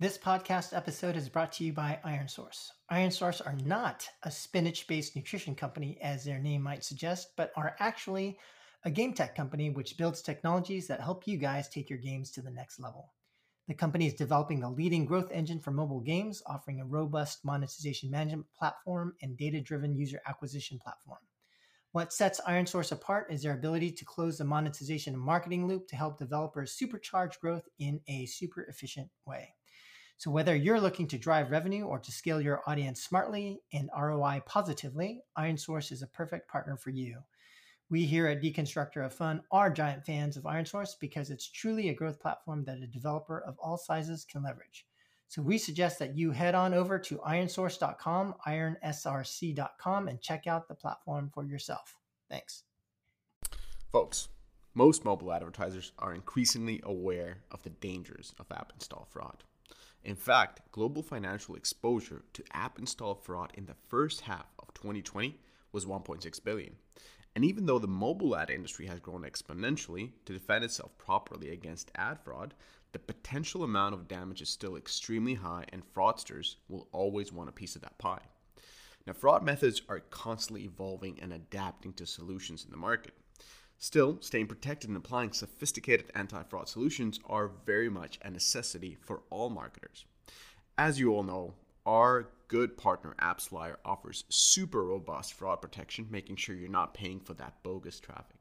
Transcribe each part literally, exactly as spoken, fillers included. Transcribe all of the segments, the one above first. This podcast episode is brought to you by IronSource. IronSource are not a spinach-based nutrition company, as their name might suggest, but are actually a game tech company which builds technologies that help you guys take your games to the next level. The company is developing the leading growth engine for mobile games, offering a robust monetization management platform and data-driven user acquisition platform. What sets IronSource apart is their ability to close the monetization and marketing loop to help developers supercharge growth in a super efficient way. So whether you're looking to drive revenue or to scale your audience smartly and R O I positively, IronSource is a perfect partner for you. We here at Deconstructor of Fun are giant fans of IronSource because it's truly a growth platform that a developer of all sizes can leverage. So we suggest that you head on over to iron source dot com, iron s r c dot com, and check out the platform for yourself. Thanks. Folks, most mobile advertisers are increasingly aware of the dangers of app install fraud. In fact, global financial exposure to app install fraud in the first half of twenty twenty was one point six billion dollars. And even though the mobile ad industry has grown exponentially to defend itself properly against ad fraud, the potential amount of damage is still extremely high, and fraudsters will always want a piece of that pie. Now, fraud methods are constantly evolving and adapting to solutions in the market. Still, staying protected and applying sophisticated anti-fraud solutions are very much a necessity for all marketers. As you all know, our good partner AppsFlyer offers super robust fraud protection, making sure you're not paying for that bogus traffic.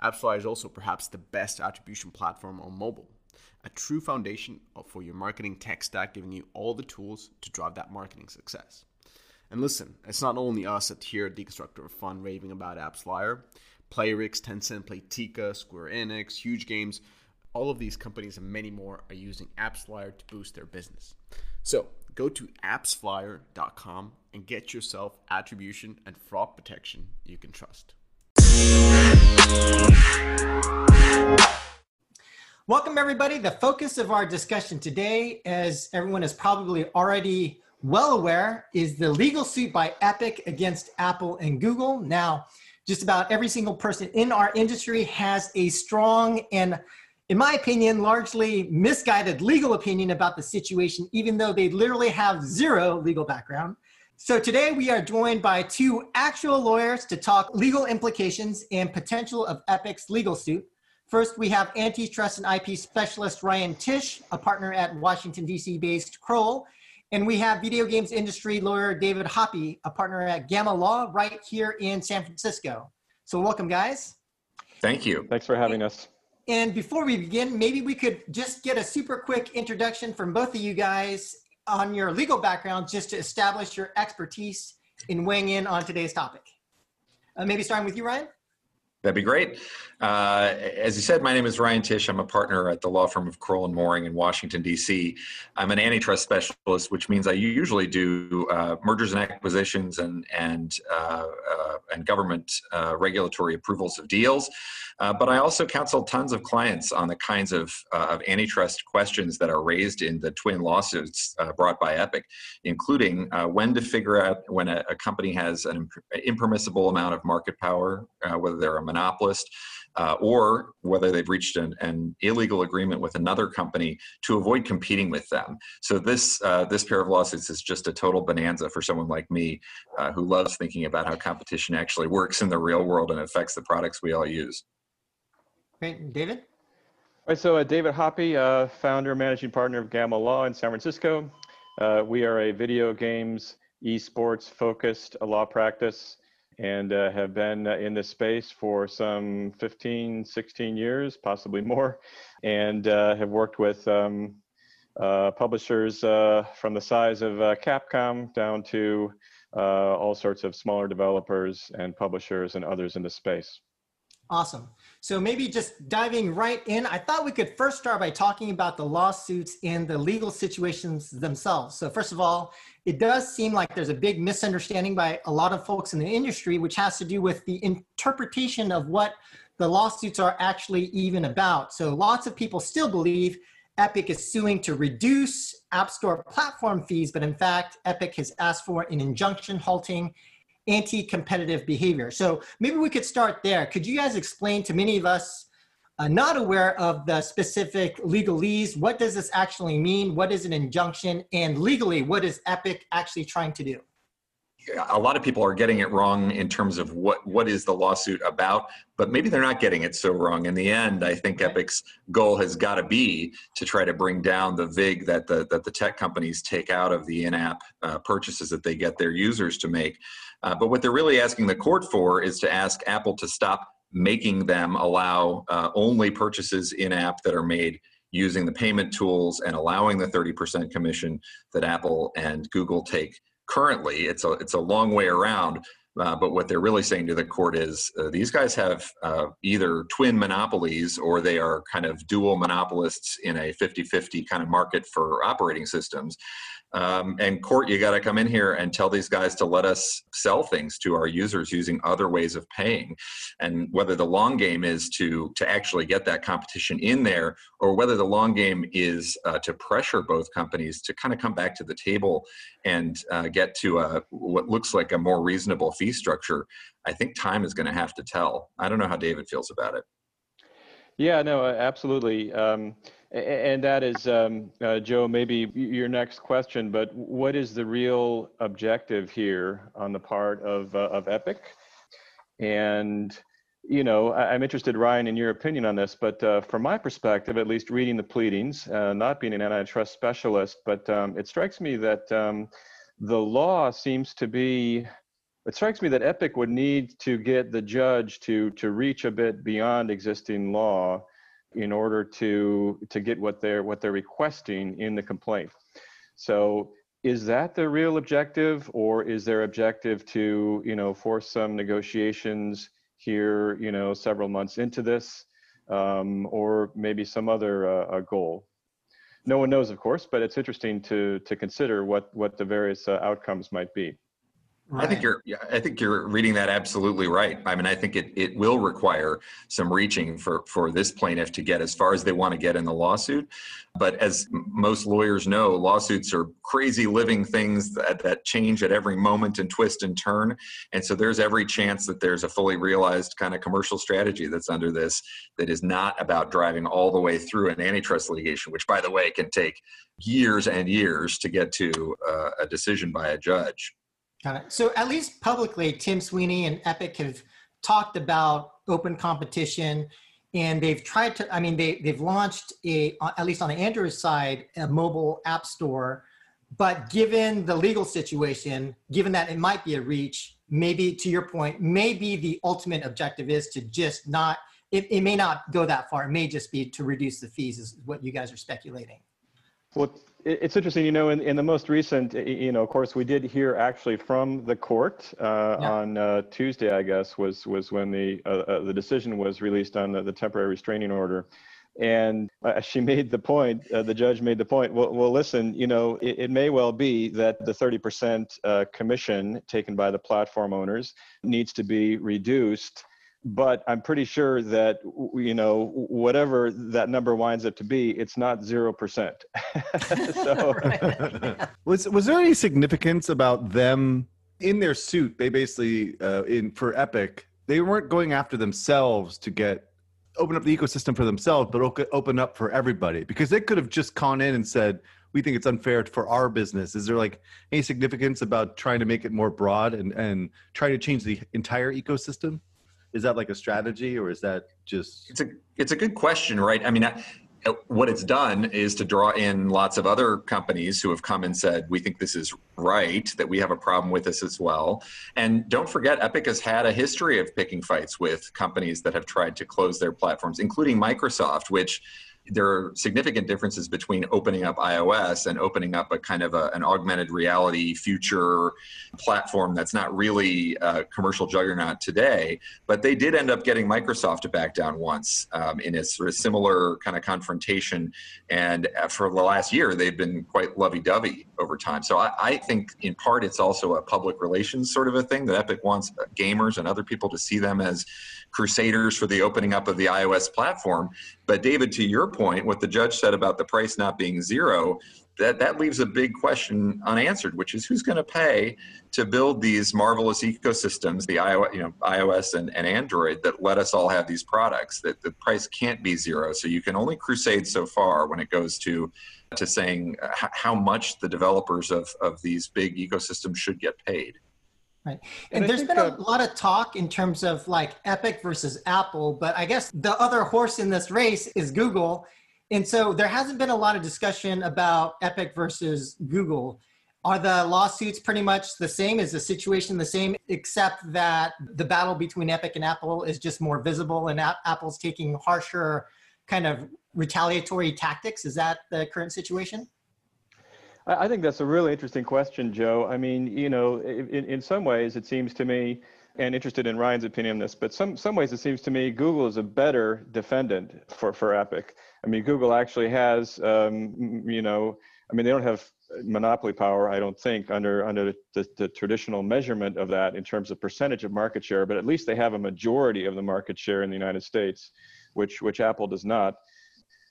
AppsFlyer is also perhaps the best attribution platform on mobile, a true foundation for your marketing tech stack, giving you all the tools to drive that marketing success. And listen, it's not only us at here at Deconstructor of Fun raving about AppsFlyer. Playrix, Tencent, Playtika, Square Enix, Huge Games, all of these companies and many more are using AppsFlyer to boost their business. So go to apps flyer dot com and get yourself attribution and fraud protection you can trust. Welcome, everybody. The focus of our discussion today, as everyone is probably already well aware, is the legal suit by Epic against Apple and Google. Now, just about every single person in our industry has a strong and, in my opinion, largely misguided legal opinion about the situation, even though they literally have zero legal background. So today we are joined by two actual lawyers to talk legal implications and potential of Epic's legal suit. First, we have antitrust and I P specialist Ryan Tisch, a partner at Washington, D C-based Kroll. And we have video games industry lawyer David Hoppe, a partner at Gamma Law right here in San Francisco. So welcome, guys. Thank you. Thanks for having us. And before we begin, maybe we could just get a super quick introduction from both of you guys on your legal background, just to establish your expertise in weighing in on today's topic. Uh, maybe starting with you, Ryan. That'd be great. Uh, as you said, my name is Ryan Tisch. I'm a partner at the law firm of Kroll and Mooring in Washington, D C. I'm an antitrust specialist, which means I usually do uh, mergers and acquisitions and and uh, uh, and government uh, regulatory approvals of deals. Uh, but I also counsel tons of clients on the kinds of uh, of antitrust questions that are raised in the twin lawsuits uh, brought by Epic, including uh, when to figure out when a, a company has an imp- impermissible amount of market power, uh, whether they're a monopolist, uh, or whether they've reached an, an illegal agreement with another company to avoid competing with them. So this uh, this pair of lawsuits is just a total bonanza for someone like me, uh, who loves thinking about how competition actually works in the real world and affects the products we all use. Great. David? All right, so uh, David Hoppe, uh, founder and managing partner of Gamma Law in San Francisco. Uh, we are a video games, esports focused law practice, and uh, have been uh, in this space for some fifteen, sixteen years, possibly more, and uh, have worked with um, uh, publishers uh, from the size of uh, Capcom down to uh, all sorts of smaller developers and publishers and others in the space. Awesome. So maybe just diving right in, I thought we could first start by talking about the lawsuits and the legal situations themselves. So first of all, it does seem like there's a big misunderstanding by a lot of folks in the industry, which has to do with the interpretation of what the lawsuits are actually even about. So lots of people still believe Epic is suing to reduce App Store platform fees, but in fact, Epic has asked for an injunction halting anti-competitive behavior. So maybe we could start there. Could you guys explain to many of us uh, not aware of the specific legalese. What does this actually mean? What is an injunction? And legally, what is Epic actually trying to do? A lot of people are getting it wrong in terms of what, what is the lawsuit about, but maybe they're not getting it so wrong. In the end, I think Epic's goal has got to be to try to bring down the vig that the, that the tech companies take out of the in-app uh, purchases that they get their users to make. Uh, but what they're really asking the court for is to ask Apple to stop making them allow uh, only purchases in-app that are made using the payment tools and allowing the thirty percent commission that Apple and Google take currently. It's a, it's a long way around, uh, but what they're really saying to the court is uh, these guys have uh, either twin monopolies or they are kind of dual monopolists in a fifty fifty kind of market for operating systems. Um, and court, you got to come in here and tell these guys to let us sell things to our users using other ways of paying. And whether the long game is to, to actually get that competition in there, or whether the long game is uh, to pressure both companies to kind of come back to the table and uh, get to a, what looks like a more reasonable fee structure, I think time is going to have to tell. I don't know how David feels about it. Yeah, no, absolutely. Um, And that is, um, uh, Joe, maybe your next question, but what is the real objective here on the part of, uh, of Epic? And, you know, I, I'm interested, Ryan, in your opinion on this, but uh, from my perspective, at least reading the pleadings, uh, not being an antitrust specialist, but um, it strikes me that um, the law seems to be, it strikes me that Epic would need to get the judge to, to reach a bit beyond existing law in order to to get what they're what they're requesting in the complaint. So is that the real objective, or is their objective to, you know, force some negotiations here, you know, several months into this, um, or maybe some other uh, goal? No one knows, of course, but it's interesting to to consider what what the various uh, outcomes might be. Right. I think you're. I think you're reading that absolutely right. I mean, I think it, it will require some reaching for for this plaintiff to get as far as they want to get in the lawsuit. But as most lawyers know, lawsuits are crazy living things that, that change at every moment and twist and turn. And so there's every chance that there's a fully realized kind of commercial strategy that's under this that is not about driving all the way through an antitrust litigation, which, by the way, can take years and years to get to uh, a decision by a judge. Got it. So at least publicly, Tim Sweeney and Epic have talked about open competition, and they've tried to, I mean, they, they've launched a, at least on the Android side, a mobile app store, but given the legal situation, given that it might be a reach, maybe to your point, maybe the ultimate objective is to just not, it, it may not go that far. It may just be to reduce the fees is what you guys are speculating. Well, it's interesting, you know, in, in the most recent, you know, of course, we did hear actually from the court uh, yeah. on uh, Tuesday, I guess, was was when the uh, uh, the decision was released on the, the temporary restraining order. And uh, she made the point, uh, the judge made the point, well, well listen, you know, it, it may well be that the thirty percent uh, commission taken by the platform owners needs to be reduced. But I'm pretty sure that, you know, whatever that number winds up to be, it's not zero percent. So right. was, was there any significance about them in their suit? They basically, uh, in for Epic, they weren't going after themselves to get, open up the ecosystem for themselves, but open up for everybody, because they could have just gone in and said, we think it's unfair for our business. Is there like any significance about trying to make it more broad and, and trying to change the entire ecosystem? Is that like a strategy, or is that just? It's a it's a good question, right? I mean, I, what it's done is to draw in lots of other companies who have come and said, we think this is right, that we have a problem with this as well. And don't forget, Epic has had a history of picking fights with companies that have tried to close their platforms, including Microsoft, which there are significant differences between opening up iOS and opening up a kind of a, an augmented reality future platform that's not really a commercial juggernaut today. But they did end up getting Microsoft to back down once um, in a sort of similar kind of confrontation. And for the last year, they've been quite lovey-dovey over time. So I, I think in part, it's also a public relations sort of a thing that Epic wants gamers and other people to see them as crusaders for the opening up of the iOS platform. But David, to your point, what the judge said about the price not being zero, that, that leaves a big question unanswered, which is who's going to pay to build these marvelous ecosystems, the iOS, you know, iOS and, and Android, that let us all have these products, that the price can't be zero. So you can only crusade so far when it goes to to saying how much the developers of, of these big ecosystems should get paid. Right. And, and there's been a lot of talk in terms of like Epic versus Apple, but I guess the other horse in this race is Google. And so there hasn't been a lot of discussion about Epic versus Google. Are the lawsuits pretty much the same? Is the situation the same, except that the battle between Epic and Apple is just more visible and Apple's taking harsher kind of retaliatory tactics? Is that the current situation? I think that's a really interesting question, Joe. I mean, you know, in, in some ways it seems to me, and interested in Ryan's opinion on this, but some some ways it seems to me Google is a better defendant for, for Epic. I mean, Google actually has, um, you know, I mean, they don't have monopoly power, I don't think, under under the, the traditional measurement of that in terms of percentage of market share, but at least they have a majority of the market share in the United States, which which Apple does not.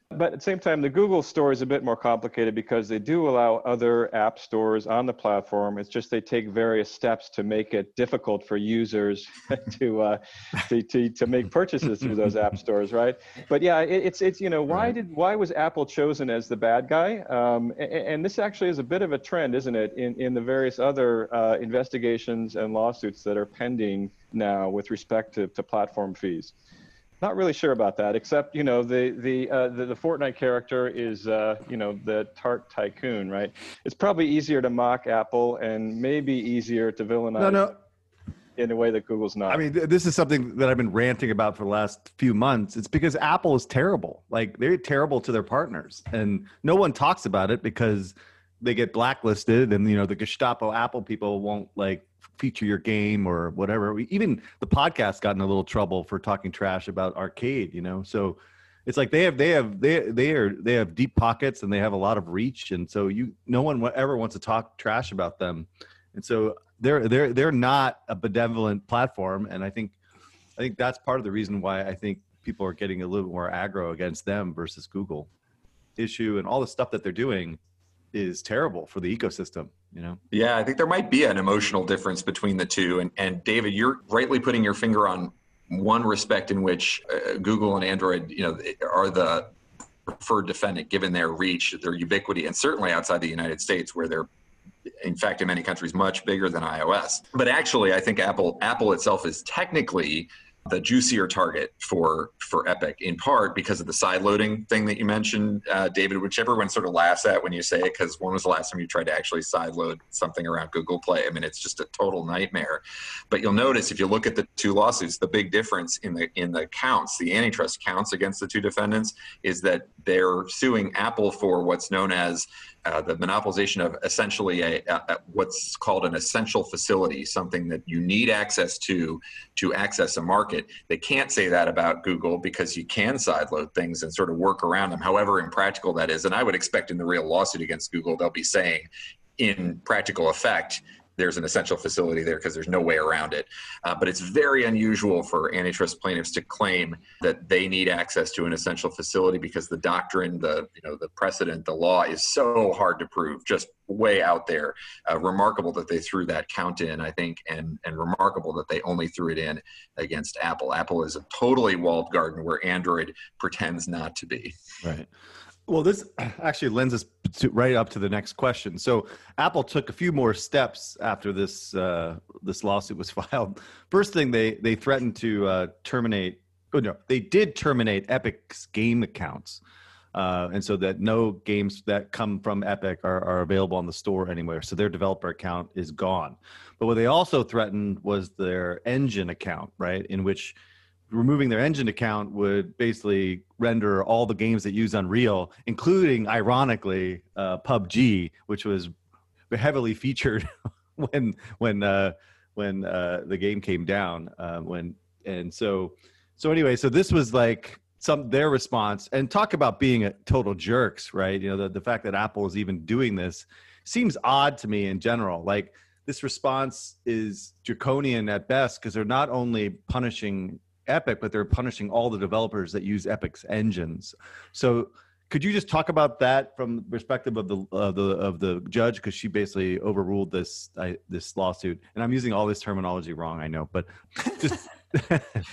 But at the same time, the Google store is a bit more complicated because they do allow other app stores on the platform. It's just they take various steps to make it difficult for users to, uh, to to to make purchases through those app stores, right? But yeah, it, it's it's you know why did why was Apple chosen as the bad guy? Um, and, and this actually is a bit of a trend, isn't it? In in the various other uh, investigations and lawsuits that are pending now with respect to, to platform fees. Not really sure about that, except, you know, the the uh, the, the Fortnite character is, uh, you know, the Tart Tycoon, right? It's probably easier to mock Apple and maybe easier to villainize no, no. in a way that Google's not. I mean, th- this is something that I've been ranting about for the last few months. It's because Apple is terrible. Like, they're terrible to their partners. And no one talks about it because they get blacklisted and, you know, the Gestapo Apple people won't, like, feature your game or whatever. We, even the podcast got in a little trouble for talking trash about Arcade, you know. So it's like they have they have they they are they have deep pockets and they have a lot of reach, and so you no one ever wants to talk trash about them, and so they're they're they're not a benevolent platform, and I think I think that's part of the reason why I think people are getting a little more aggro against them versus Google. Issue and all the stuff that they're doing is terrible for the ecosystem, you know? Yeah, I think there might be an emotional difference between the two. And, and David, you're rightly putting your finger on one respect in which uh, Google and Android, you know, are the preferred defendant given their reach, their ubiquity, and certainly outside the United States where they're, in fact, in many countries, much bigger than iOS. But actually, I think Apple, Apple itself is technically the juicier target for for Epic, in part because of the side-loading thing that you mentioned, uh, David, which everyone sort of laughs at when you say it, because when was the last time you tried to actually side-load something around Google Play? I mean, it's just a total nightmare. But you'll notice if you look at the two lawsuits, the big difference in the in the counts, the antitrust counts against the two defendants, is that they're suing Apple for what's known as Uh, the monopolization of essentially a, a, a what's called an essential facility, something that you need access to to access a market. They can't say that about Google because you can sideload things and sort of work around them, however impractical that is. And I would expect in the real lawsuit against Google, they'll be saying, in practical effect, there's an essential facility there because there's no way around it. Uh, but it's very unusual for antitrust plaintiffs to claim that they need access to an essential facility because the doctrine, the you know the precedent, the law is so hard to prove, just way out there. Uh, remarkable that they threw that count in, I think, and and remarkable that they only threw it in against Apple. Apple is a totally walled garden where Android pretends not to be. Right. Well, this actually lends us to right up to the next question. So Apple took a few more steps after this uh, this lawsuit was filed. First thing, they they threatened to uh, terminate, oh no, they did terminate Epic's game accounts. Uh, and so that no games that come from Epic are, are available on the store anywhere. So their developer account is gone. But what they also threatened was their engine account, right? In which removing their engine account would basically render all the games that use Unreal, including, ironically, uh, P U B G, which was heavily featured when when uh, when uh, the game came down. Uh, when and so so anyway, so this was like some their response. And talk about being a total jerks, right? You know, the, the fact that Apple is even doing this seems odd to me in general. Like, this response is draconian at best because they're not only punishing Epic, but they're punishing all the developers that use Epic's engines. So could you just talk about that from the perspective of the of the of the judge, because she basically overruled this I, this lawsuit, and I'm using all this terminology wrong, I know, but just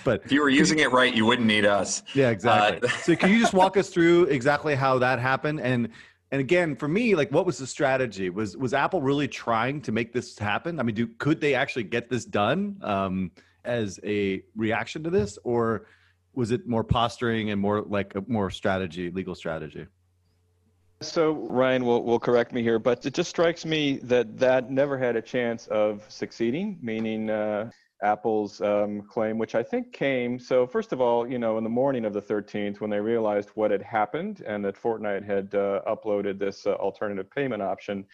but if you were using it right, you wouldn't need us. Yeah, exactly. Uh, so can you just walk us through exactly how that happened? And and again, for me, like, what was the strategy? Was was Apple really trying to make this happen? I mean, do could they actually get this done um, as a reaction to this, or was it more posturing and more like a more strategy, legal strategy? So Ryan will, will correct me here, but it just strikes me that that never had a chance of succeeding, meaning uh, Apple's um, claim, which I think came. So first of all, you know, in the morning of the thirteenth, when they realized what had happened and that Fortnite had uh, uploaded this uh, alternative payment option,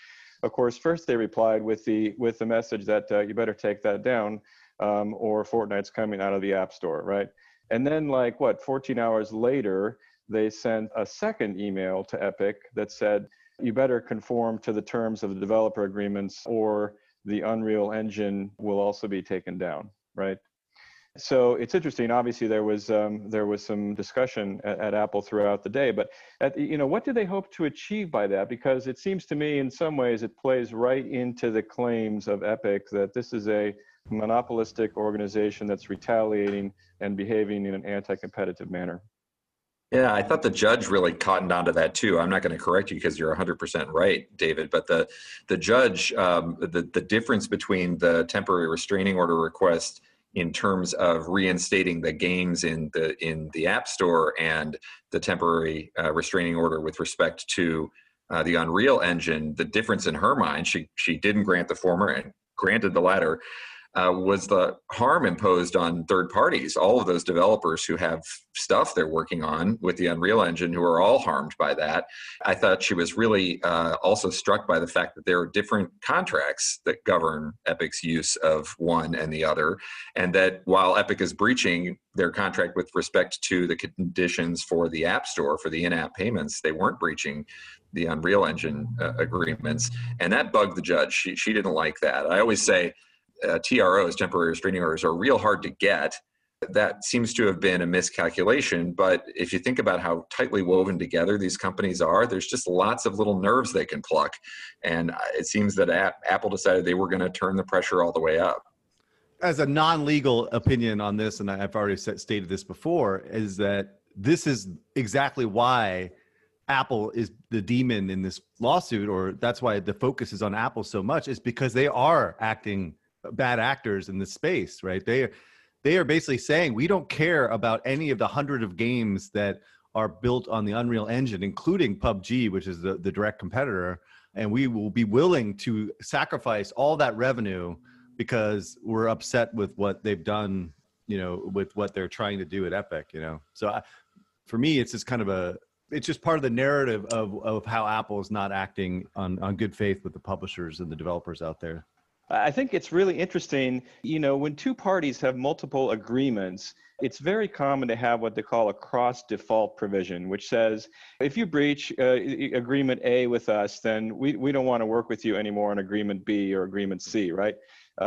of course, first they replied with the, with the message that uh, you better take that down um, or Fortnite's coming out of the App Store, right? And then like what, fourteen hours later, they sent a second email to Epic that said, you better conform to the terms of the developer agreements or the Unreal Engine will also be taken down, right? So it's interesting, obviously there was um, there was some discussion at, at Apple throughout the day, but at, you know, what do they hope to achieve by that? Because it seems to me in some ways it plays right into the claims of Epic that this is a monopolistic organization that's retaliating and behaving in an anti-competitive manner. Yeah, I thought the judge really cottoned onto that too. I'm not going to correct you because you're one hundred percent right, David, but the, the judge, um, the, the difference between the temporary restraining order request in terms of reinstating the games in the, in the App Store and the temporary uh, restraining order with respect to uh, the Unreal Engine, the difference in her mind, she, she didn't grant the former and granted the latter, Uh, was the harm imposed on third parties, all of those developers who have stuff they're working on with the Unreal Engine who are all harmed by that. I thought she was really uh, also struck by the fact that there are different contracts that govern Epic's use of one and the other, and that while Epic is breaching their contract with respect to the conditions for the App Store, for the in-app payments, they weren't breaching the Unreal Engine uh, agreements, and that bugged the judge. She, she didn't like that. I always say, Uh, T R Os, temporary restraining orders, are real hard to get. That seems to have been a miscalculation, but if you think about how tightly woven together these companies are, there's just lots of little nerves they can pluck. And it seems that App- Apple decided they were going to turn the pressure all the way up. As a non-legal opinion on this, and I've already stated this before, is that this is exactly why Apple is the demon in this lawsuit, or that's why the focus is on Apple so much, is because they are acting bad actors in this space, right? They are, they are basically saying, we don't care about any of the hundred of games that are built on the Unreal Engine, including P U B G, which is the, the direct competitor. And we will be willing to sacrifice all that revenue because we're upset with what they've done, you know, with what they're trying to do at Epic, you know? So I, for me, it's just kind of a, it's just part of the narrative of, of how Apple is not acting on, on good faith with the publishers and the developers out there. I think it's really interesting, you know, when two parties have multiple agreements, it's very common to have what they call a cross-default provision, which says, if you breach uh, agreement A with us, then we, we don't want to work with you anymore on agreement B or agreement C, right?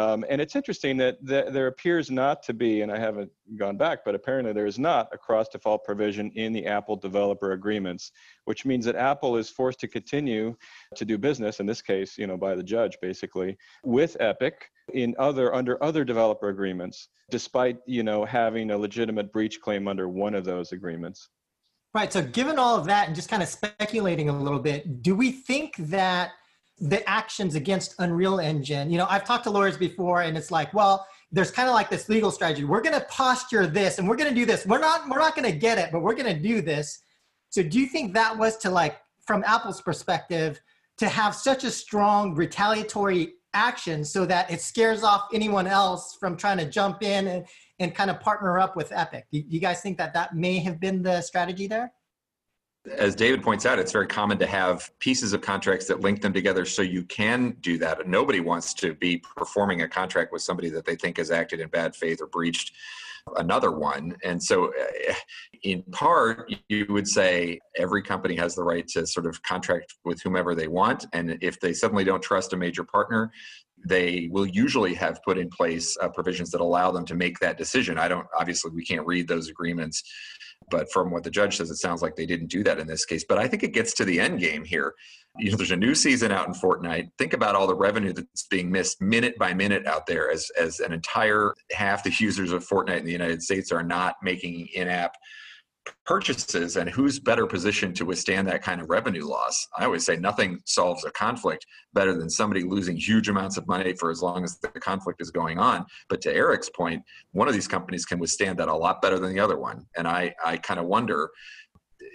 Um, and it's interesting that th- there appears not to be, and I haven't gone back, but apparently there is not a cross-default provision in the Apple developer agreements, which means that Apple is forced to continue to do business, in this case, you know, by the judge, basically, with Epic in other under other developer agreements, despite, you know, having a legitimate breach claim under one of those agreements. Right. So given all of that and just kind of speculating a little bit, do we think that the actions against Unreal Engine, you know, I've talked to lawyers before and it's like, well, there's kind of like this legal strategy. We're going to posture this and we're going to do this. We're not, we're not going to get it, but we're going to do this. So do you think that was to like, from Apple's perspective, to have such a strong retaliatory action so that it scares off anyone else from trying to jump in and, and kind of partner up with Epic? Do you guys think that that may have been the strategy there? As David points out, it's very common to have pieces of contracts that link them together so you can do that. Nobody wants to be performing a contract with somebody that they think has acted in bad faith or breached another one. And so in part, you would say every company has the right to sort of contract with whomever they want. And if they suddenly don't trust a major partner, they will usually have put in place uh, provisions that allow them to make that decision. I don't, obviously we can't read those agreements, but from what the judge says, it sounds like they didn't do that in this case. But I think it gets to the end game here. You know, there's a new season out in Fortnite. Think about all the revenue that's being missed minute by minute out there as, as an entire half the users of Fortnite in the United States are not making in-app purchases, and who's better positioned to withstand that kind of revenue loss? I always say nothing solves a conflict better than somebody losing huge amounts of money for as long as the conflict is going on. But to Eric's point, one of these companies can withstand that a lot better than the other one. And I, I kind of wonder,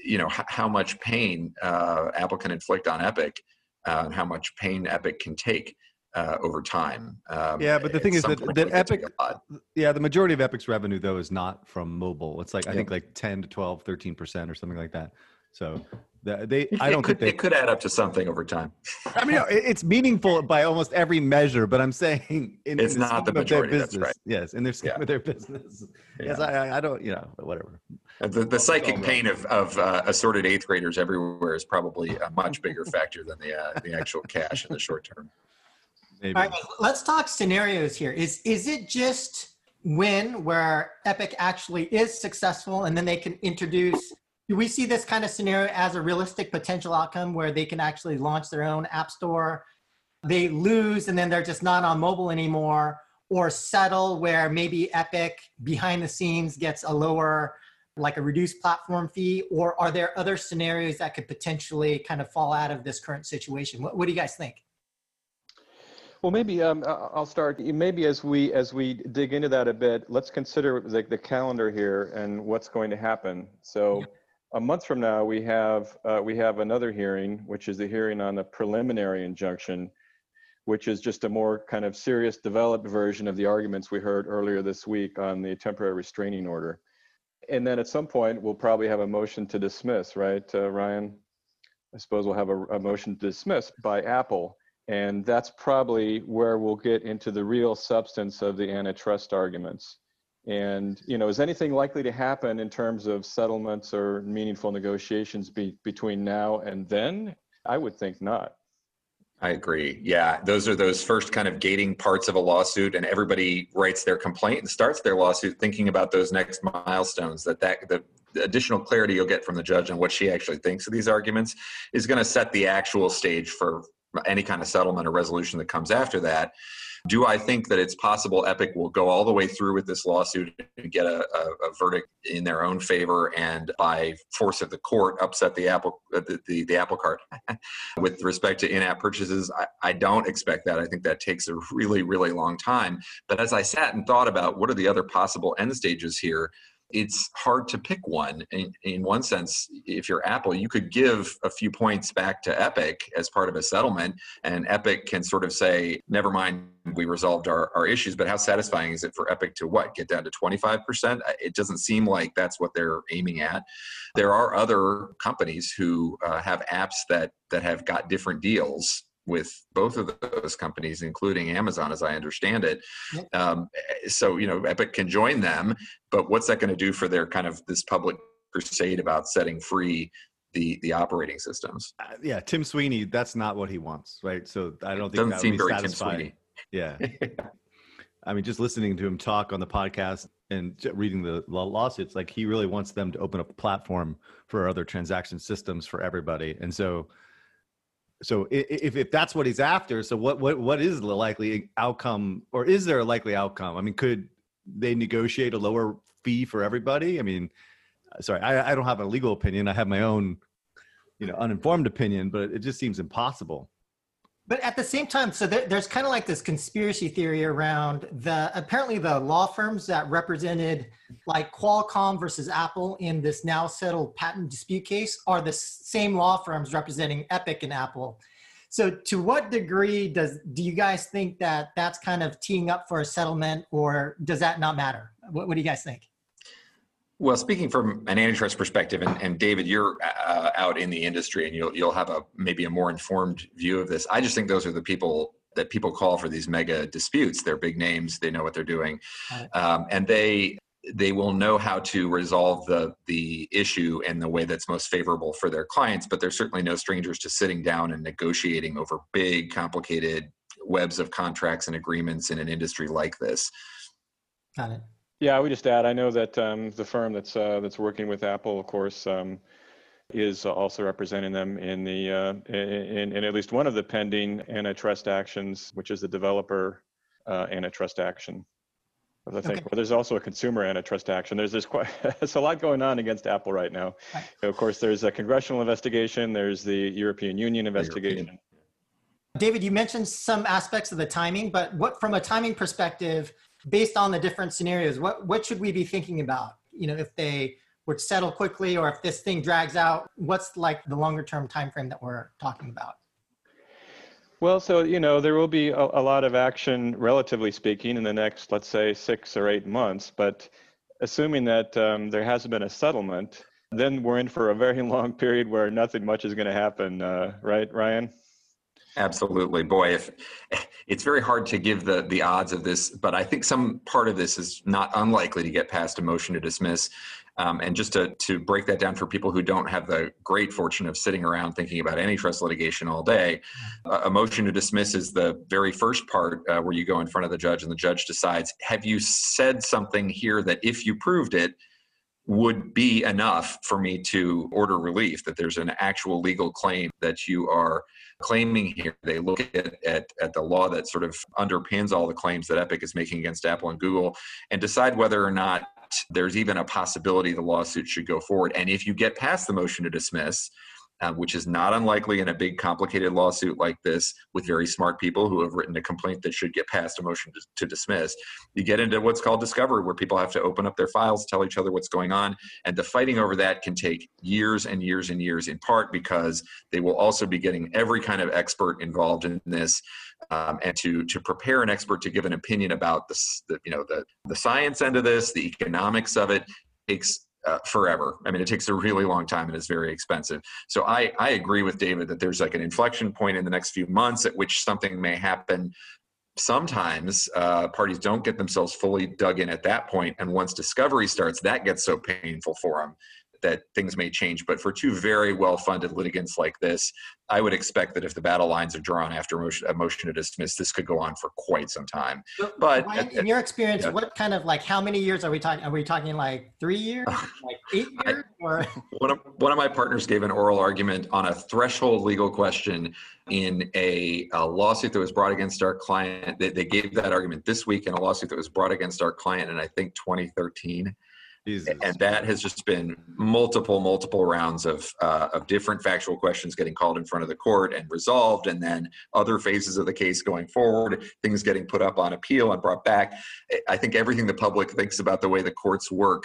you know, h- how much pain uh, Apple can inflict on Epic uh, and how much pain Epic can take uh, over time. Um, yeah, but the thing is that, that Epic, yeah, the majority of Epic's revenue though is not from mobile. It's like, I yeah. think like ten to twelve, thirteen percent or something like that. So the, they, it, I don't could, think they it could add up to something over time. I mean, no, it, it's meaningful by almost every measure, but I'm saying in, it's in the not the majority of their business. Right. Yes. In their scheme yeah. of their business. Yeah. Yes. I, I don't, you know, whatever. The, the well, psychic pain right. of, of uh, assorted eighth graders everywhere is probably a much bigger factor than the, uh, the actual cash in the short term. Maybe. All right, let's talk scenarios here. Is is it just win where Epic actually is successful and then they can introduce, do we see this kind of scenario as a realistic potential outcome where they can actually launch their own app store, they lose and then they're just not on mobile anymore, or settle where maybe Epic behind the scenes gets a lower, like a reduced platform fee, or are there other scenarios that could potentially kind of fall out of this current situation? What, what do you guys think? Well, maybe um, I'll start. Maybe as we as we dig into that a bit, let's consider the, the calendar here and what's going to happen. So, a month from now, we have uh, we have another hearing, which is the hearing on the preliminary injunction, which is just a more kind of serious, developed version of the arguments we heard earlier this week on the temporary restraining order. And then at some point, we'll probably have a motion to dismiss, right, uh, Ryan? I suppose we'll have a, a motion to dismiss by Apple. And that's probably where we'll get into the real substance of the antitrust arguments. And, you know, is anything likely to happen in terms of settlements or meaningful negotiations be, between now and then? I would think not. I agree. Yeah, those are those first kind of gating parts of a lawsuit, and everybody writes their complaint and starts their lawsuit thinking about those next milestones that that the additional clarity you'll get from the judge on what she actually thinks of these arguments is going to set the actual stage for any kind of settlement or resolution that comes after that. Do I think that it's possible Epic will go all the way through with this lawsuit and get a, a, a verdict in their own favor and by force of the court upset the Apple the, the, the Apple cart with respect to in-app purchases? I, I don't expect that. I think that takes a really, really long time. But as I sat and thought about what are the other possible end stages here, it's hard to pick one. In, in one sense, if you're Apple, you could give a few points back to Epic as part of a settlement, and Epic can sort of say, never mind, we resolved our, our issues. But how satisfying is it for Epic to what? Get down to twenty-five percent? It doesn't seem like that's what they're aiming at. There are other companies who uh, have apps that that have got different deals with both of those companies, including Amazon, as I understand it. Um, so, you know, Epic can join them, but what's that going to do for their kind of this public crusade about setting free the the operating systems? Uh, yeah, Tim Sweeney, that's not what he wants, right? So I don't think that would be satisfying. Yeah. I mean, just listening to him talk on the podcast and reading the lawsuits, like he really wants them to open up a platform for other transaction systems for everybody. And so, So if, if that's what he's after, so what, what, what is the likely outcome, or is there a likely outcome? I mean, could they negotiate a lower fee for everybody? I mean, sorry, I, I don't have a legal opinion. I have my own, you know, uninformed opinion, but it just seems impossible. But at the same time, so there, there's kind of like this conspiracy theory around the, apparently the law firms that represented like Qualcomm versus Apple in this now settled patent dispute case are the same law firms representing Epic and Apple. So to what degree does, do you guys think that that's kind of teeing up for a settlement, or does that not matter? What, what do you guys think? Well, speaking from an antitrust perspective, and, and David, you're uh, out in the industry, and you'll you'll have a maybe a more informed view of this. I just think those are the people that people call for these mega disputes. They're big names; they know what they're doing, um, and they they will know how to resolve the the issue in the way that's most favorable for their clients. But they're certainly no strangers to sitting down and negotiating over big, complicated webs of contracts and agreements in an industry like this. Got it. Yeah, I would just add, I know that um, the firm that's uh, that's working with Apple, of course, um, is also representing them in the uh, in, in at least one of the pending antitrust actions, which is the developer uh, antitrust action. I think. Okay. Well, there's also a consumer antitrust action. There's there's quite there's a lot going on against Apple right now. Right. Of course, there's a congressional investigation. There's the European Union investigation. European. David, you mentioned some aspects of the timing, but what from a timing perspective, based on the different scenarios, what what should we be thinking about? You know, if they were to settle quickly, or if this thing drags out, what's like the longer term timeframe that we're talking about? Well, so, you know, there will be a, a lot of action, relatively speaking, in the next, let's say, six or eight months. But assuming that um, there hasn't been a settlement, then we're in for a very long period where nothing much is going to happen. Uh, right, Ryan? Absolutely. Boy, if, it's very hard to give the, the odds of this, but I think some part of this is not unlikely to get past a motion to dismiss. Um, and just to, to break that down for people who don't have the great fortune of sitting around thinking about antitrust litigation all day, uh, a motion to dismiss is the very first part uh, where you go in front of the judge and the judge decides, have you said something here that if you proved it would be enough for me to order relief, that there's an actual legal claim that you are claiming here. They look at, at, at the law that sort of underpins all the claims that Epic is making against Apple and Google and decide whether or not there's even a possibility the lawsuit should go forward. And if you get past the motion to dismiss, uh, which is not unlikely in a big, complicated lawsuit like this with very smart people who have written a complaint that should get past a motion to, to dismiss, you get into what's called discovery, where people have to open up their files, tell each other what's going on. And the fighting over that can take years and years and years, in part because they will also be getting every kind of expert involved in this. Um, and to to prepare an expert to give an opinion about this, the, you know, the, the science end of this, the economics of it takes uh, forever. I mean, it takes a really long time and it's very expensive. So I, I agree with David that there's like an inflection point in the next few months at which something may happen. Sometimes uh, parties don't get themselves fully dug in at that point. And once discovery starts, that gets so painful for them that things may change. But for two very well-funded litigants like this, I would expect that if the battle lines are drawn after motion, a motion to dismiss, this could go on for quite some time. But Ryan, at, at, in your experience, you know, what kind of like, how many years are we talking? Are we talking like three years, like eight years? I, or? One of, one of my partners gave an oral argument on a threshold legal question in a, a lawsuit that was brought against our client. They, they gave that argument this week in a lawsuit that was brought against our client in, I think, twenty thirteen. Jesus. And that has just been multiple, multiple rounds of uh, of different factual questions getting called in front of the court and resolved, and then other phases of the case going forward, things getting put up on appeal and brought back. I think everything the public thinks about the way the courts work,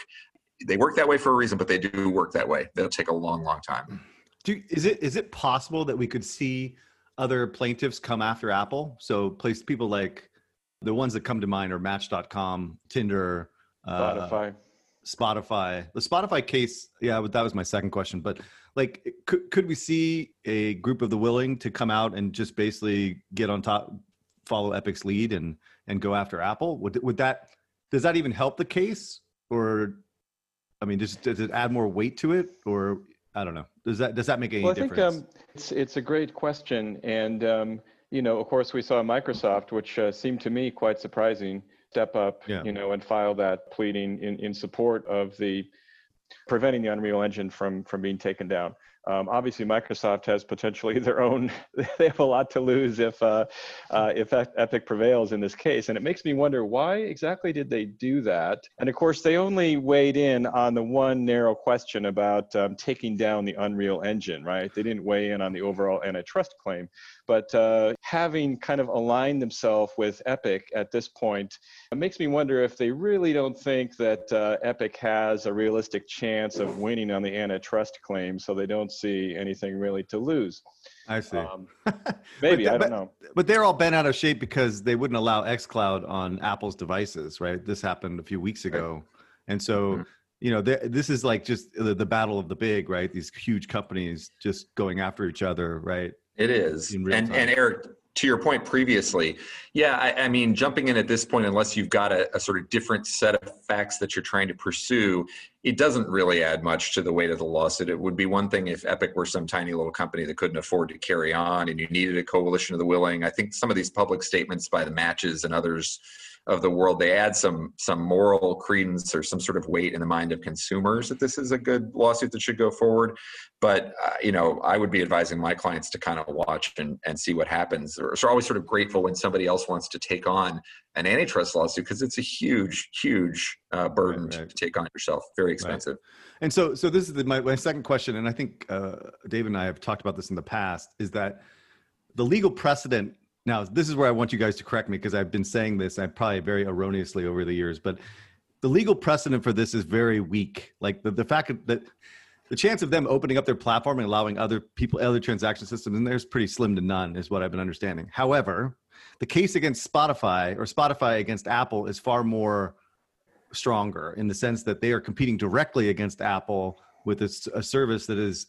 they work that way for a reason, but they do work that way. They'll take a long, long time. Do, is it is it possible that we could see other plaintiffs come after Apple? So place people like the ones that come to mind are Match dot com, Tinder, Spotify. Uh, Spotify, the Spotify case. Yeah, that was my second question. But like, could could we see a group of the willing to come out and just basically get on top, follow Epic's lead and, and go after Apple? Would would that, does that even help the case? Or, I mean, does, does it add more weight to it? Or I don't know. Does that, does that make any well, I difference? Think, um, it's, it's a great question. And, um, you know, of course we saw Microsoft, which uh, seemed to me quite surprising, step up, yeah. you know, and file that pleading in, in support of the preventing the Unreal Engine from from being taken down. Um, obviously, Microsoft has potentially their own. They have a lot to lose if uh, uh, if Epic prevails in this case, and it makes me wonder why exactly did they do that? And of course, they only weighed in on the one narrow question about um, taking down the Unreal Engine, right? They didn't weigh in on the overall antitrust claim. But uh, having kind of aligned themselves with Epic at this point, it makes me wonder if they really don't think that uh, Epic has a realistic chance of winning on the antitrust claim, so they don't see anything really to lose. I see. Um, maybe, that, I don't but, know. But they're all bent out of shape because they wouldn't allow XCloud on Apple's devices, right? This happened a few weeks ago. Right. And so, mm-hmm. you know, this is like just the, the battle of the big, right? These huge companies just going after each other, right? It is. And, and Eric, to your point previously, yeah, I, I mean, jumping in at this point, unless you've got a, a sort of different set of facts that you're trying to pursue, it doesn't really add much to the weight of the lawsuit. It would be one thing if Epic were some tiny little company that couldn't afford to carry on and you needed a coalition of the willing. I think some of these public statements by the Matches and others of the world, they add some some moral credence or some sort of weight in the mind of consumers that this is a good lawsuit that should go forward. But, uh, you know, I would be advising my clients to kind of watch and, and see what happens. They're so always sort of grateful when somebody else wants to take on an antitrust lawsuit, because it's a huge, huge uh, burden right, right. to take on yourself. Very expensive. Right. And so so this is the, my, my second question, and I think uh, Dave and I have talked about this in the past, is that the legal precedent. Now, this is where I want you guys to correct me, because I've been saying this, I probably very erroneously over the years, but the legal precedent for this is very weak. Like the, the fact that the chance of them opening up their platform and allowing other people, other transaction systems in there is pretty slim to none, is what I've been understanding. However, the case against Spotify or Spotify against Apple is far more stronger, in the sense that they are competing directly against Apple with a, a service that is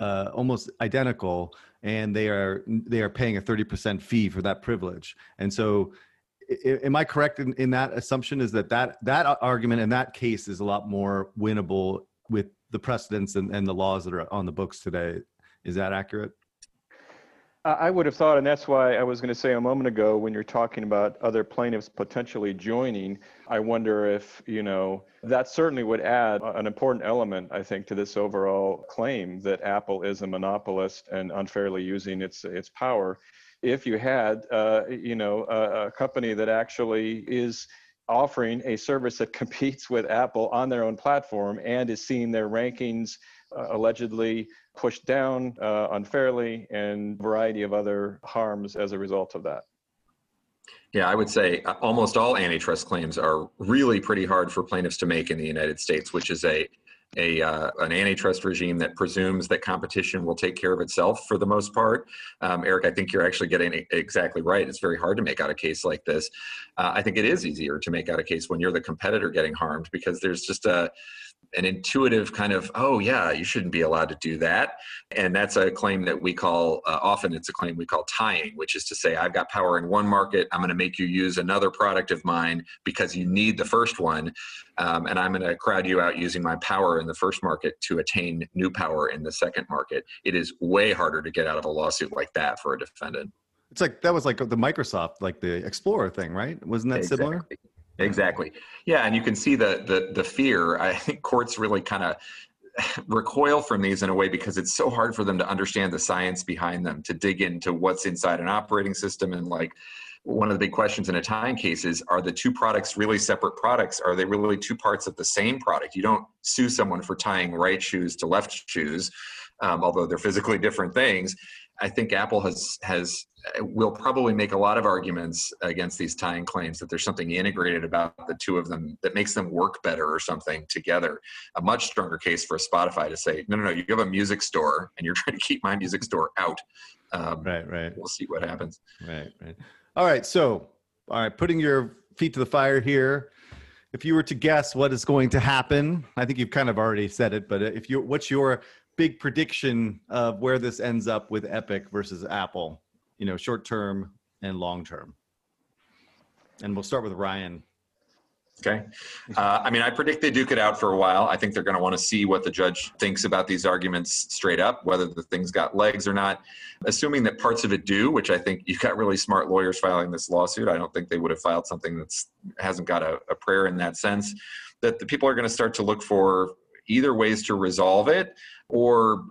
uh, almost identical, and they are they are paying a thirty percent fee for that privilege. And so I, am I correct in, in that assumption, is that, that that argument in that case is a lot more winnable with the precedents and, and the laws that are on the books today? Is that accurate? I would have thought, and that's why I was going to say a moment ago, when you're talking about other plaintiffs potentially joining, I wonder if, you know, that certainly would add an important element, I think, to this overall claim that Apple is a monopolist and unfairly using its its power. If you had, uh, you know, a, a company that actually is offering a service that competes with Apple on their own platform and is seeing their rankings uh, allegedly pushed down uh, unfairly, and a variety of other harms as a result of that. Yeah, I would say almost all antitrust claims are really pretty hard for plaintiffs to make in the United States, which is a A, uh, an antitrust regime that presumes that competition will take care of itself for the most part. Um, Eric, I think you're actually getting it exactly right. It's very hard to make out a case like this. Uh, I think it is easier to make out a case when you're the competitor getting harmed, because there's just a, an intuitive kind of, oh yeah, you shouldn't be allowed to do that. And that's a claim that we call, uh, often it's a claim we call tying, which is to say, I've got power in one market, I'm going to make you use another product of mine because you need the first one. Um, and I'm going to crowd you out using my power in the first market to attain new power in the second market. It is way harder to get out of a lawsuit like that for a defendant. It's like, that was like the Microsoft, like the Explorer thing, right? Wasn't that exactly similar? Exactly. Yeah. And you can see the, the, the fear. I think courts really kind of recoil from these in a way, because it's so hard for them to understand the science behind them, to dig into what's inside an operating system. And like, one of the big questions in a tying case is, are the two products really separate products? Are they really two parts of the same product? You don't sue someone for tying right shoes to left shoes, um, although they're physically different things. I think Apple has has will probably make a lot of arguments against these tying claims that there's something integrated about the two of them that makes them work better or something together. A much stronger case for Spotify to say, no, no, no, you have a music store and you're trying to keep my music store out. Um, right, right. We'll see what happens. Right, right. All right, so, all right, putting your feet to the fire here. If you were to guess what is going to happen, I think you've kind of already said it, but if you, what's your big prediction of where this ends up with Epic versus Apple, you know, short term and long term? And we'll start with Ryan. Okay. Uh, I mean, I predict they duke it out for a while. I think they're going to want to see what the judge thinks about these arguments straight up, whether the thing's got legs or not. Assuming that parts of it do, which I think you've got really smart lawyers filing this lawsuit. I don't think they would have filed something that hasn't got a, a prayer in that sense, that the people are going to start to look for either ways to resolve it, or,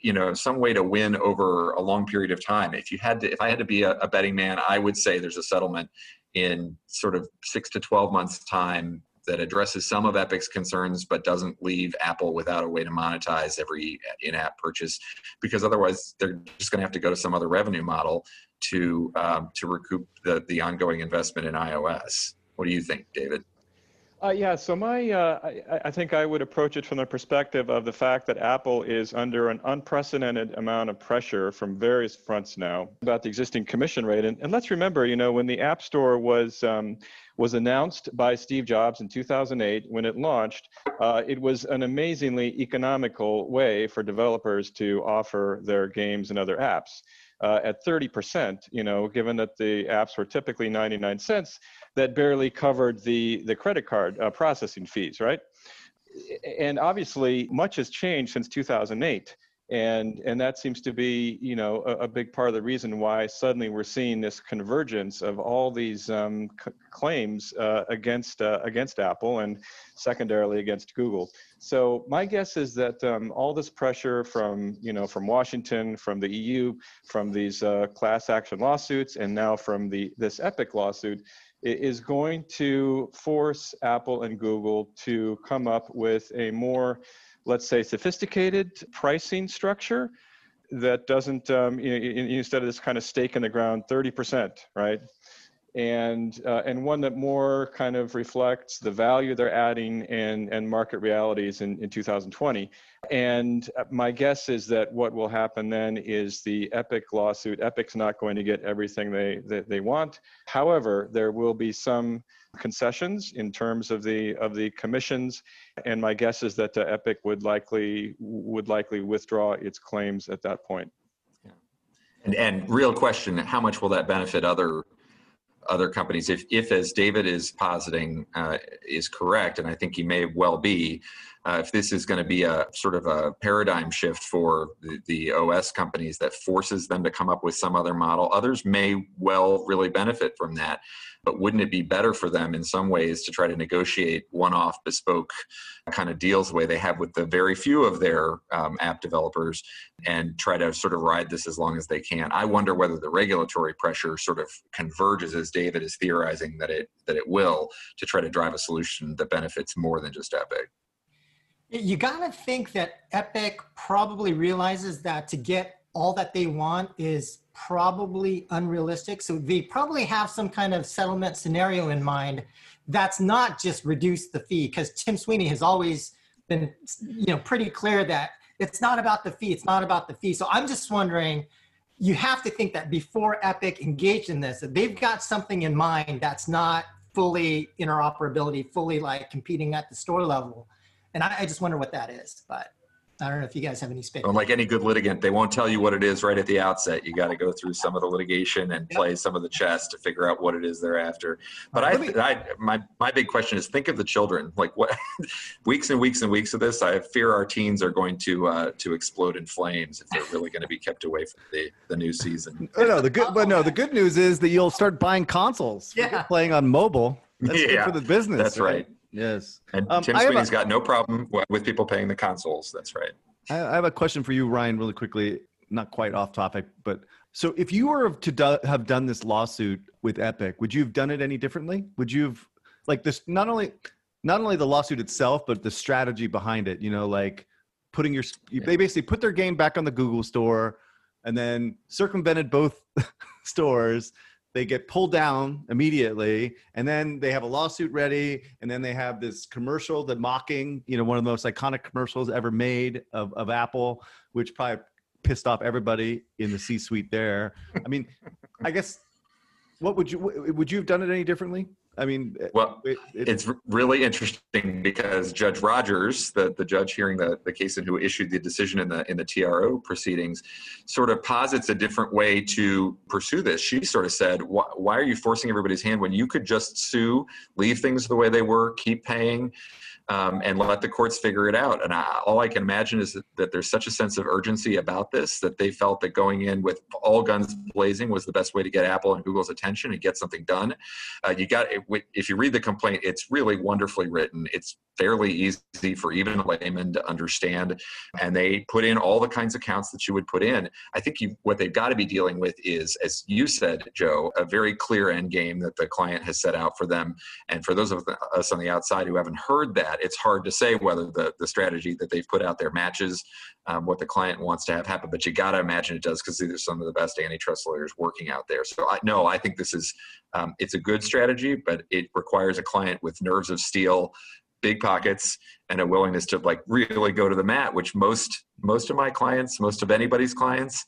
you know, some way to win over a long period of time. If you had to, if I had to be a, a betting man, I would say there's a settlement in sort of six to twelve months time that addresses some of Epic's concerns, but doesn't leave Apple without a way to monetize every in-app purchase, because otherwise they're just gonna have to go to some other revenue model to um, to recoup the, the ongoing investment in iOS. What do you think, David? Uh, yeah, so my, uh, I, I think I would approach it from the perspective of the fact that Apple is under an unprecedented amount of pressure from various fronts now about the existing commission rate. And, and let's remember, you know, when the App Store was um, was announced by Steve Jobs in two thousand eight, when it launched, uh, it was an amazingly economical way for developers to offer their games and other apps. Uh, at thirty percent, you know, given that the apps were typically ninety-nine cents, that barely covered the, the credit card uh, processing fees, right? and obviously much has changed since two thousand eight. And and that seems to be, you know, a, a big part of the reason why suddenly we're seeing this convergence of all these um, c- claims uh, against uh, against Apple and secondarily against Google. So my guess is that um, all this pressure from, you know, from Washington, from the E U, from these uh, class action lawsuits, and now from the this Epic lawsuit, is going to force Apple and Google to come up with a more, let's say, sophisticated pricing structure that doesn't, um, you know, instead of this kind of stake in the ground, thirty percent, right? And uh, and one that more kind of reflects the value they're adding and, and market realities in, in two thousand twenty. And my guess is that what will happen then is the Epic lawsuit. Epic's not going to get everything they, they, they want. However, there will be some concessions in terms of the of the commissions. And my guess is that the Epic would likely would likely withdraw its claims at that point. Yeah. And and real question, how much will that benefit other other companies, if, if as David is positing, uh, is correct, and I think he may well be, uh, if this is going to be a sort of a paradigm shift for the, the O S companies that forces them to come up with some other model, others may well really benefit from that. But wouldn't it be better for them in some ways to try to negotiate one-off bespoke kind of deals the way they have with the very few of their um, app developers and try to sort of ride this as long as they can? I wonder whether the regulatory pressure sort of converges, as David is theorizing that it that it will, to try to drive a solution that benefits more than just Epic. You got to think that Epic probably realizes that to get all that they want is probably unrealistic. So they probably have some kind of settlement scenario in mind that's not just reduce the fee, because Tim Sweeney has always been, you know, pretty clear that it's not about the fee. It's not about the fee. So I'm just wondering, you have to think that before Epic engaged in this, that they've got something in mind that's not fully interoperability, fully like competing at the store level. And I, I just wonder what that is, but I don't know if you guys have any space. Well, like any good litigant, they won't tell you what it is right at the outset. You got to go through some of the litigation and yep. play some of the chess to figure out what it is they're after. But I, th- I, my, my big question is: think of the children. Like what? Weeks and weeks and weeks of this. I fear our teens are going to uh, to explode in flames if they're really going to be kept away from the, the new season. Oh no, the good. But no, the good news is that you'll start buying consoles. Yeah. Playing on mobile. That's yeah. good for the business. That's right. right. Yes. And um, Tim Sweeney's a, got no problem with people paying the consoles. That's right. I have a question for you, Ryan, really quickly, not quite off topic, but so if you were to do, have done this lawsuit with Epic, would you have done it any differently? Would you have like this, not only, not only the lawsuit itself, but the strategy behind it, you know, like putting your, yeah. they basically put their game back on the Google store and then circumvented both stores. They get pulled down immediately, and then they have a lawsuit ready, and then they have this commercial, the mocking, you know, one of the most iconic commercials ever made of, of Apple, which probably pissed off everybody in the C-suite there. I mean, I guess, what would you, would you have done it any differently? I mean, well, it, it, it's really interesting because Judge Rogers, the, the judge hearing the, the case and who issued the decision in the in the T R O proceedings, sort of posits a different way to pursue this. She sort of said, why, why are you forcing everybody's hand when you could just sue, leave things the way they were, keep paying, um, and let the courts figure it out? And I, all I can imagine is that, that there's such a sense of urgency about this that they felt that going in with all guns blazing was the best way to get Apple and Google's attention and get something done. Uh, you got it. If you read the complaint, it's really wonderfully written. It's fairly easy for even a layman to understand. And they put in all the kinds of counts that you would put in. I think you, what they've got to be dealing with is, as you said, Joe, a very clear end game that the client has set out for them. And for those of us on the outside who haven't heard that, it's hard to say whether the, the strategy that they've put out there matches um, what the client wants to have happen. But you got to imagine it does because these are some of the best antitrust lawyers working out there. So I, no, I think this is, um, it's a good strategy, but it requires a client with nerves of steel, big pockets, and a willingness to like really go to the mat, which most most of my clients, most of anybody's clients,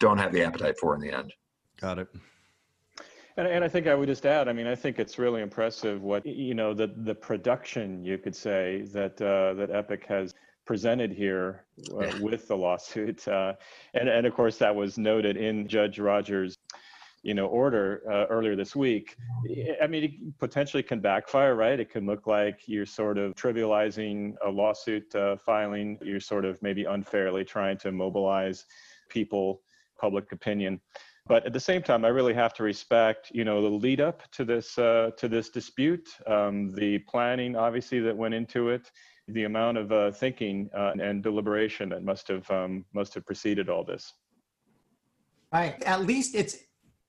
don't have the appetite for in the end. Got it. And, and I think I would just add, I mean, I think it's really impressive what, you know, the the production, you could say, that uh, that Epic has presented here uh, yeah. with the lawsuit. Uh, and, and of course, that was noted in Judge Rogers' you know, order uh, earlier this week, I mean, it potentially can backfire, right? It can look like you're sort of trivializing a lawsuit uh, filing. You're sort of maybe unfairly trying to mobilize people, public opinion. But at the same time, I really have to respect, you know, the lead up to this uh, to this dispute, um, the planning, obviously, that went into it, the amount of uh, thinking uh, and deliberation that must have um, must have preceded all this. Right. At least it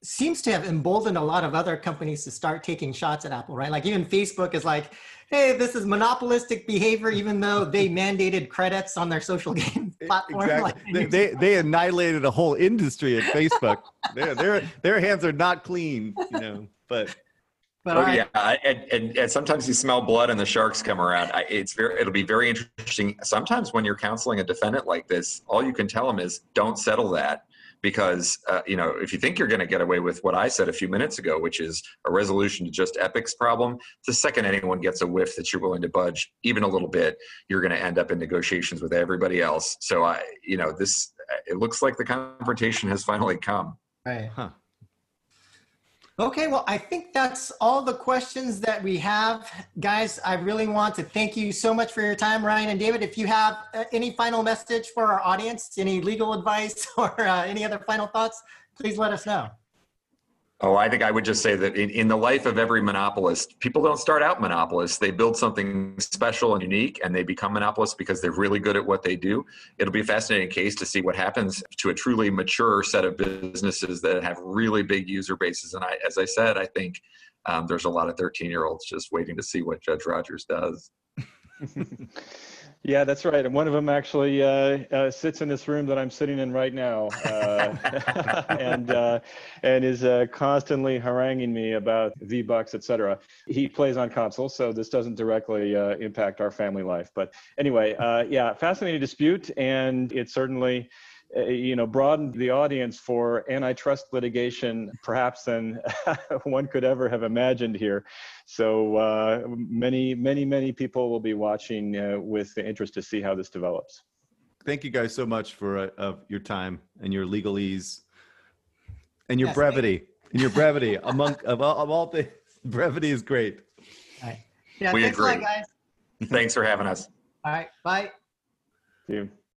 seems to have emboldened a lot of other companies to start taking shots at Apple, right? Like even Facebook is like, hey, this is monopolistic behavior, even though they mandated credits on their social game platform. Exactly. Like, they, they, they annihilated a whole industry at Facebook. their, their, their hands are not clean, you know, but... But oh I, yeah, and, and, and sometimes you smell blood and the sharks come around. I, it's very, it'll be very interesting. Sometimes when you're counseling a defendant like this, all you can tell them is don't settle that. Because, uh, you know, if you think you're going to get away with what I said a few minutes ago, which is a resolution to just Epic's problem, the second anyone gets a whiff that you're willing to budge even a little bit, you're going to end up in negotiations with everybody else. So, I, you know, this, it looks like the confrontation has finally come. Right. Huh. Okay, well, I think that's all the questions that we have. Guys, I really want to thank you so much for your time, Ryan and David. If you have uh, any final message for our audience, any legal advice or uh, any other final thoughts, please let us know. Oh, I think I would just say that in, in the life of every monopolist, people don't start out monopolists. They build something special and unique, and they become monopolists because they're really good at what they do. It'll be a fascinating case to see what happens to a truly mature set of businesses that have really big user bases. And I, as I said, I think um, there's a lot of thirteen-year-olds just waiting to see what Judge Rogers does. Yeah, that's right. And one of them actually uh, uh, sits in this room that I'm sitting in right now, uh, and uh, and is uh, constantly haranguing me about V-Bucks, et cetera. He plays on console, so this doesn't directly uh, impact our family life. But anyway, uh, yeah, fascinating dispute, and it certainly, uh, you know, broadened the audience for antitrust litigation, perhaps than one could ever have imagined here. So uh, many, many, many people will be watching uh, with interest to see how this develops. Thank you guys so much for uh, uh, your time and your legalese and your yes, brevity and your brevity among of all, of all things. Brevity is great. All right. Yeah, we thanks agree. A lot, guys. Thanks for having us. All right. Bye. Thank you.